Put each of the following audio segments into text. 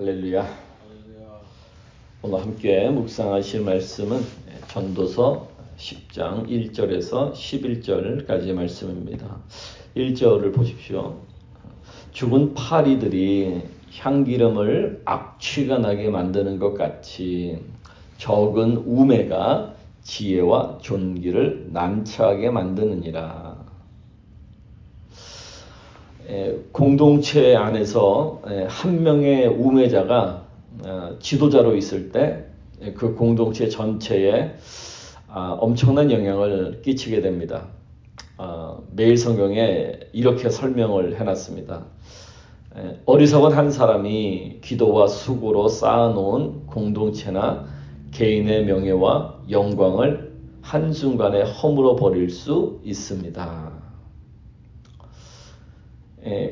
할렐루야. 오늘 함께 묵상하실 말씀은 전도서 10장 1절에서 11절까지의 말씀입니다. 1절을 보십시오. 죽은 파리들이 향기름을 악취가 나게 만드는 것 같이 적은 우매가 지혜와 존귀를 난처하게 만드느니라. 공동체 안에서 한 명의 우매자가 지도자로 있을 때 그 공동체 전체에 엄청난 영향을 끼치게 됩니다. 매일 성경에 이렇게 설명을 해놨습니다. 어리석은 한 사람이 기도와 수고로 쌓아놓은 공동체나 개인의 명예와 영광을 한순간에 허물어 버릴 수 있습니다.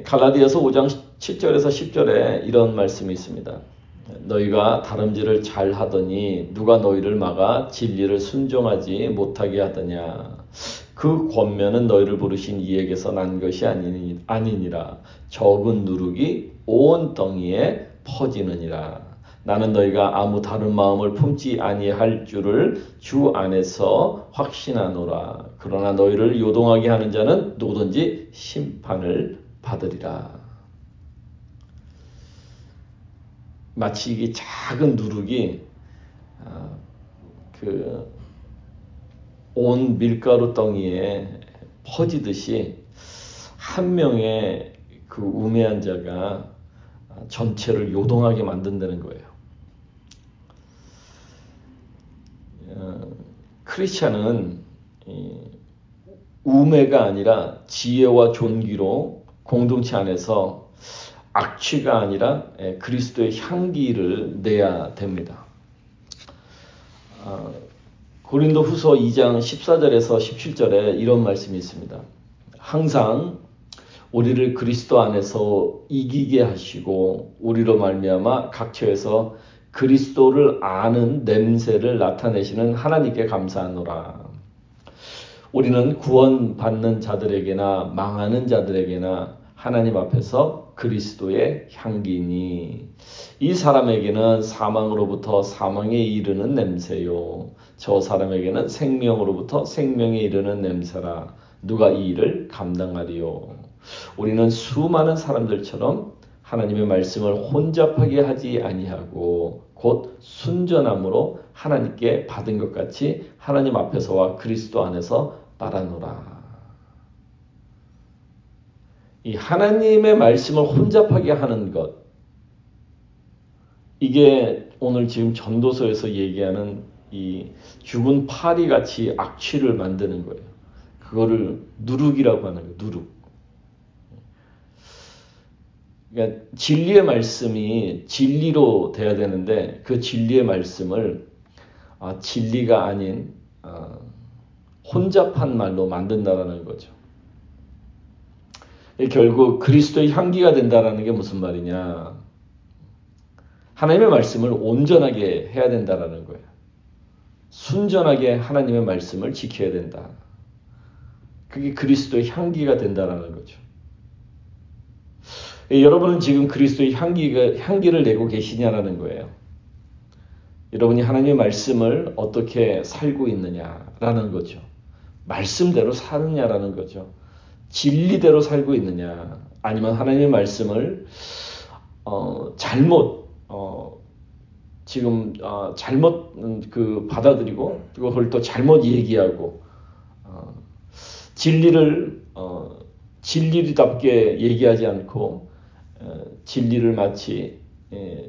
갈라디아서 5장 7절에서 10절에 이런 말씀이 있습니다. 너희가 다름질을 잘 하더니 누가 너희를 막아 진리를 순종하지 못하게 하더냐. 그 권면은 너희를 부르신 이에게서 난 것이 아니니라. 적은 누룩이 온 덩이에 퍼지느니라. 나는 너희가 아무 다른 마음을 품지 아니할 줄을 주 안에서 확신하노라. 그러나 너희를 요동하게 하는 자는 누구든지 심판을 받으리라. 마치 이 작은 누룩이 온 밀가루 덩이에 퍼지듯이 한 명의 그 우매한 자가 전체를 요동하게 만든다는 거예요. 크리스찬은 우매가 아니라 지혜와 존귀로 공동체 안에서 악취가 아니라 그리스도의 향기를 내야 됩니다. 고린도 후서 2장 14절에서 17절에 이런 말씀이 있습니다. 항상 우리를 그리스도 안에서 이기게 하시고 우리로 말미암아 각처에서 그리스도를 아는 냄새를 나타내시는 하나님께 감사하노라. 우리는 구원받는 자들에게나 망하는 자들에게나 하나님 앞에서 그리스도의 향기니 이 사람에게는 사망으로부터 사망에 이르는 냄새요 저 사람에게는 생명으로부터 생명에 이르는 냄새라. 누가 이 일을 감당하리요. 우리는 수많은 사람들처럼 하나님의 말씀을 혼잡하게 하지 아니하고 곧 순전함으로 하나님께 받은 것 같이 하나님 앞에서와 그리스도 안에서 말하노라. 이 하나님의 말씀을 혼잡하게 하는 것, 이게 오늘 지금 전도서에서 얘기하는 이 죽은 파리같이 악취를 만드는 거예요. 그거를 누룩이라고 하는 거예요. 누룩. 그러니까 진리의 말씀이 진리로 돼야 되는데 그 진리의 말씀을 진리가 아닌 혼잡한 말로 만든다라는 거죠. 결국 그리스도의 향기가 된다라는 게 무슨 말이냐. 하나님의 말씀을 온전하게 해야 된다라는 거예요. 순전하게 하나님의 말씀을 지켜야 된다. 그게 그리스도의 향기가 된다라는 거죠. 여러분은 지금 그리스도의 향기를 내고 계시냐라는 거예요. 여러분이 하나님의 말씀을 어떻게 살고 있느냐라는 거죠. 말씀대로 사느냐라는 거죠. 진리대로 살고 있느냐. 아니면 하나님의 말씀을 잘못 받아들이고 그걸 또 잘못 얘기하고 진리를 진리답게 얘기하지 않고 진리를 마치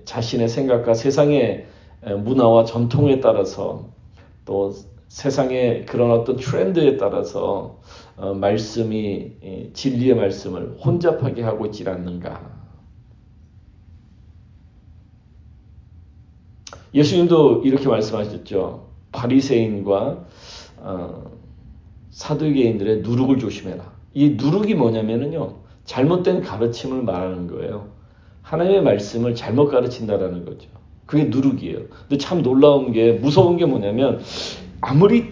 자신의 생각과 세상의 문화와 전통에 따라서 또 세상의 그런 어떤 트렌드에 따라서 말씀이 진리의 말씀을 혼잡하게 하고 있지 않는가. 예수님도 이렇게 말씀하셨죠. 바리새인과 사두개인들의 누룩을 조심해라. 이 누룩이 뭐냐면요. 잘못된 가르침을 말하는 거예요. 하나님의 말씀을 잘못 가르친다라는 거죠. 그게 누룩이에요. 근데 참 놀라운 게 무서운 게 뭐냐면 아무리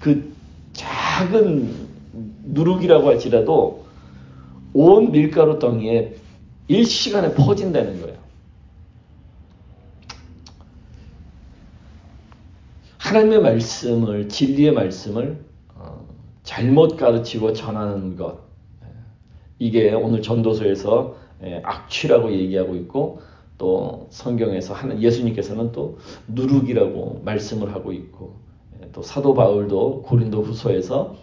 그 작은 누룩이라고 할지라도 온 밀가루 덩이에 일시간에 퍼진다는 거예요. 하나님의 말씀을, 진리의 말씀을 잘못 가르치고 전하는 것, 이게 오늘 전도서에서 악취라고 얘기하고 있고, 또 성경에서 하는 예수님께서는 또 누룩이라고 말씀을 하고 있고, 또 사도 바울도 고린도 후서에서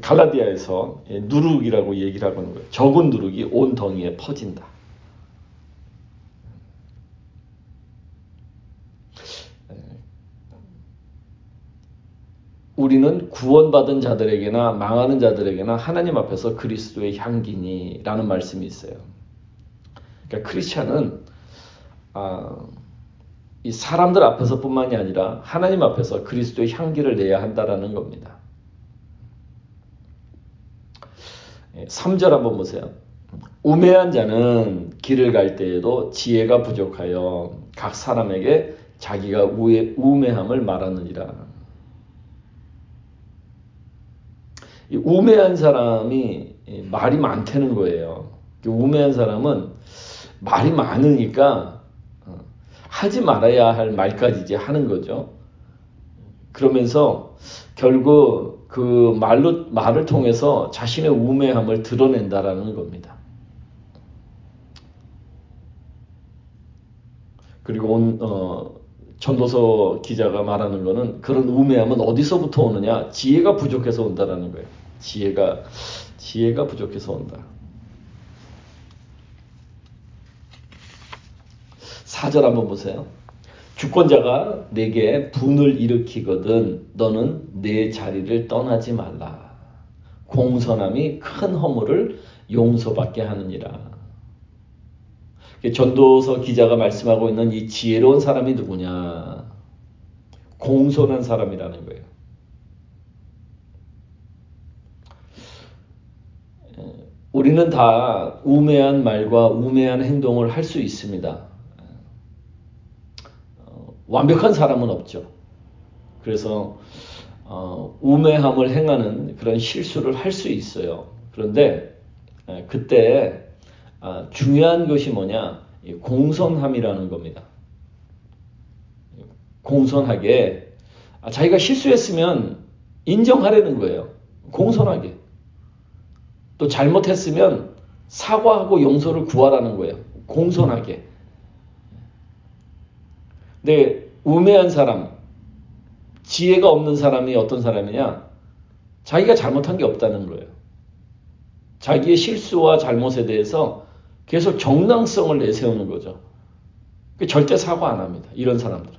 갈라디아에서 누룩이라고 얘기를 하고 있는 거예요. 적은 누룩이 온 덩이에 퍼진다. 우리는 구원받은 자들에게나 망하는 자들에게나 하나님 앞에서 그리스도의 향기니라는 말씀이 있어요. 그러니까 크리스찬은 이 사람들 앞에서뿐만이 아니라 하나님 앞에서 그리스도의 향기를 내야 한다라는 겁니다. 3절 한번 보세요. 우매한 자는 길을 갈 때에도 지혜가 부족하여 각 사람에게 자기가 우매함을 말하느니라. 이 우매한 사람이 말이 많다는 거예요. 우매한 사람은 말이 많으니까 하지 말아야 할 말까지 이제 하는 거죠. 그러면서 결국 그 말을 통해서 자신의 우매함을 드러낸다라는 겁니다. 그리고 전도서 기자가 말하는 거는 그런 우매함은 어디서부터 오느냐? 지혜가 부족해서 온다라는 거예요. 지혜가 부족해서 온다. 4절 한번 보세요. 주권자가 내게 분을 일으키거든 너는 내 자리를 떠나지 말라. 공손함이 큰 허물을 용서받게 하느니라. 전도서 기자가 말씀하고 있는 이 지혜로운 사람이 누구냐? 공손한 사람이라는 거예요. 우리는 다 우매한 말과 우매한 행동을 할 수 있습니다. 완벽한 사람은 없죠. 그래서 우매함을 행하는 그런 실수를 할 수 있어요. 그런데 그때 중요한 것이 뭐냐? 공손함이라는 겁니다. 공손하게 자기가 실수했으면 인정하라는 거예요. 공손하게. 또 잘못했으면 사과하고 용서를 구하라는 거예요. 공손하게. 근데 우매한 사람, 지혜가 없는 사람이 어떤 사람이냐? 자기가 잘못한 게 없다는 거예요. 자기의 실수와 잘못에 대해서 계속 정당성을 내세우는 거죠. 절대 사과 안 합니다. 이런 사람들은.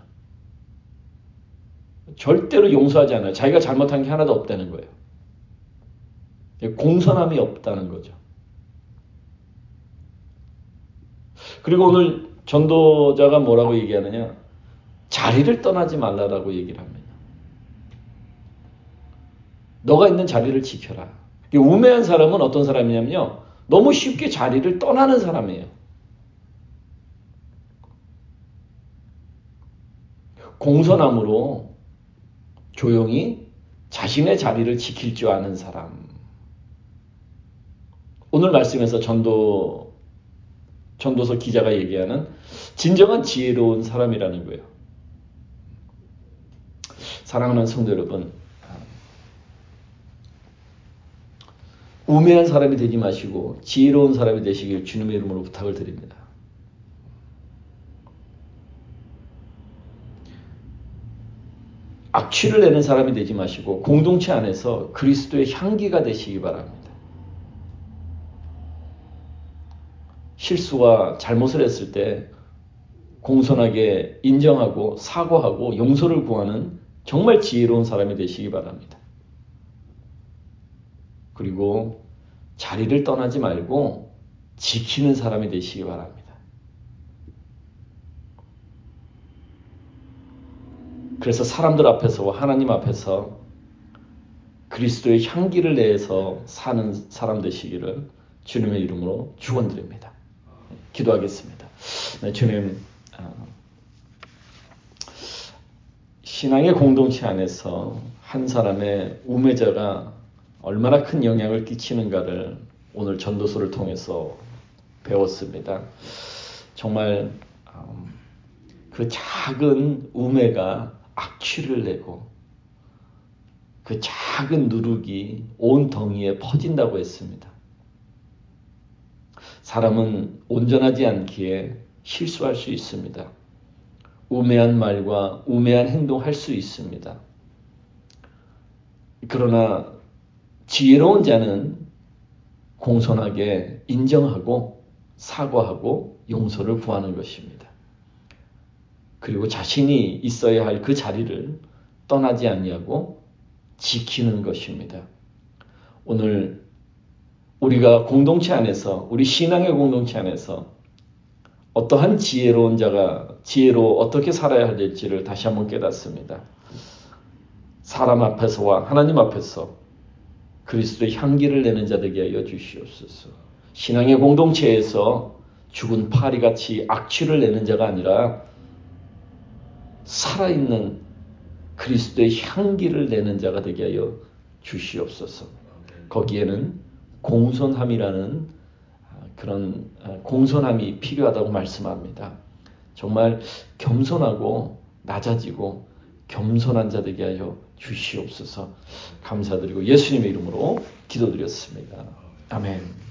절대로 용서하지 않아요. 자기가 잘못한 게 하나도 없다는 거예요. 공손함이 없다는 거죠. 그리고 오늘 전도자가 뭐라고 얘기하느냐? 자리를 떠나지 말라라고 얘기를 합니다. 너가 있는 자리를 지켜라. 우매한 사람은 어떤 사람이냐면요, 너무 쉽게 자리를 떠나는 사람이에요. 공손함으로 조용히 자신의 자리를 지킬 줄 아는 사람. 오늘 말씀에서 전도서 기자가 얘기하는 진정한 지혜로운 사람이라는 거예요. 사랑하는 성도 여러분, 우매한 사람이 되지 마시고 지혜로운 사람이 되시길 주님의 이름으로 부탁을 드립니다. 악취를 내는 사람이 되지 마시고 공동체 안에서 그리스도의 향기가 되시기 바랍니다. 실수와 잘못을 했을 때 공손하게 인정하고 사과하고 용서를 구하는 정말 지혜로운 사람이 되시기 바랍니다. 그리고 자리를 떠나지 말고 지키는 사람이 되시기 바랍니다. 그래서 사람들 앞에서와 하나님 앞에서 그리스도의 향기를 내서 사는 사람 되시기를 주님의 이름으로 축원드립니다. 기도하겠습니다. 네, 주님, 신앙의 공동체 안에서 한 사람의 우매자가 얼마나 큰 영향을 끼치는가를 오늘 전도서를 통해서 배웠습니다. 정말 그 작은 우매가 악취를 내고 그 작은 누룩이 온 덩이에 퍼진다고 했습니다. 사람은 온전하지 않기에 실수할 수 있습니다. 우매한 말과 우매한 행동할 수 있습니다. 그러나 지혜로운 자는 공손하게 인정하고 사과하고 용서를 구하는 것입니다. 그리고 자신이 있어야 할 그 자리를 떠나지 아니하고 지키는 것입니다. 오늘 우리가 공동체 안에서, 우리 신앙의 공동체 안에서 어떠한 지혜로운 자가 지혜로 어떻게 살아야 할지를 다시 한번 깨닫습니다. 사람 앞에서와 하나님 앞에서 그리스도의 향기를 내는 자 되게 하여 주시옵소서. 신앙의 공동체에서 죽은 파리같이 악취를 내는 자가 아니라 살아있는 그리스도의 향기를 내는 자가 되게 하여 주시옵소서. 거기에는 공손함이라는 그런 공손함이 필요하다고 말씀합니다. 정말 겸손하고 낮아지고 겸손한 자 되게 하여 주시옵소서. 감사드리고 예수님의 이름으로 기도드렸습니다. 아멘.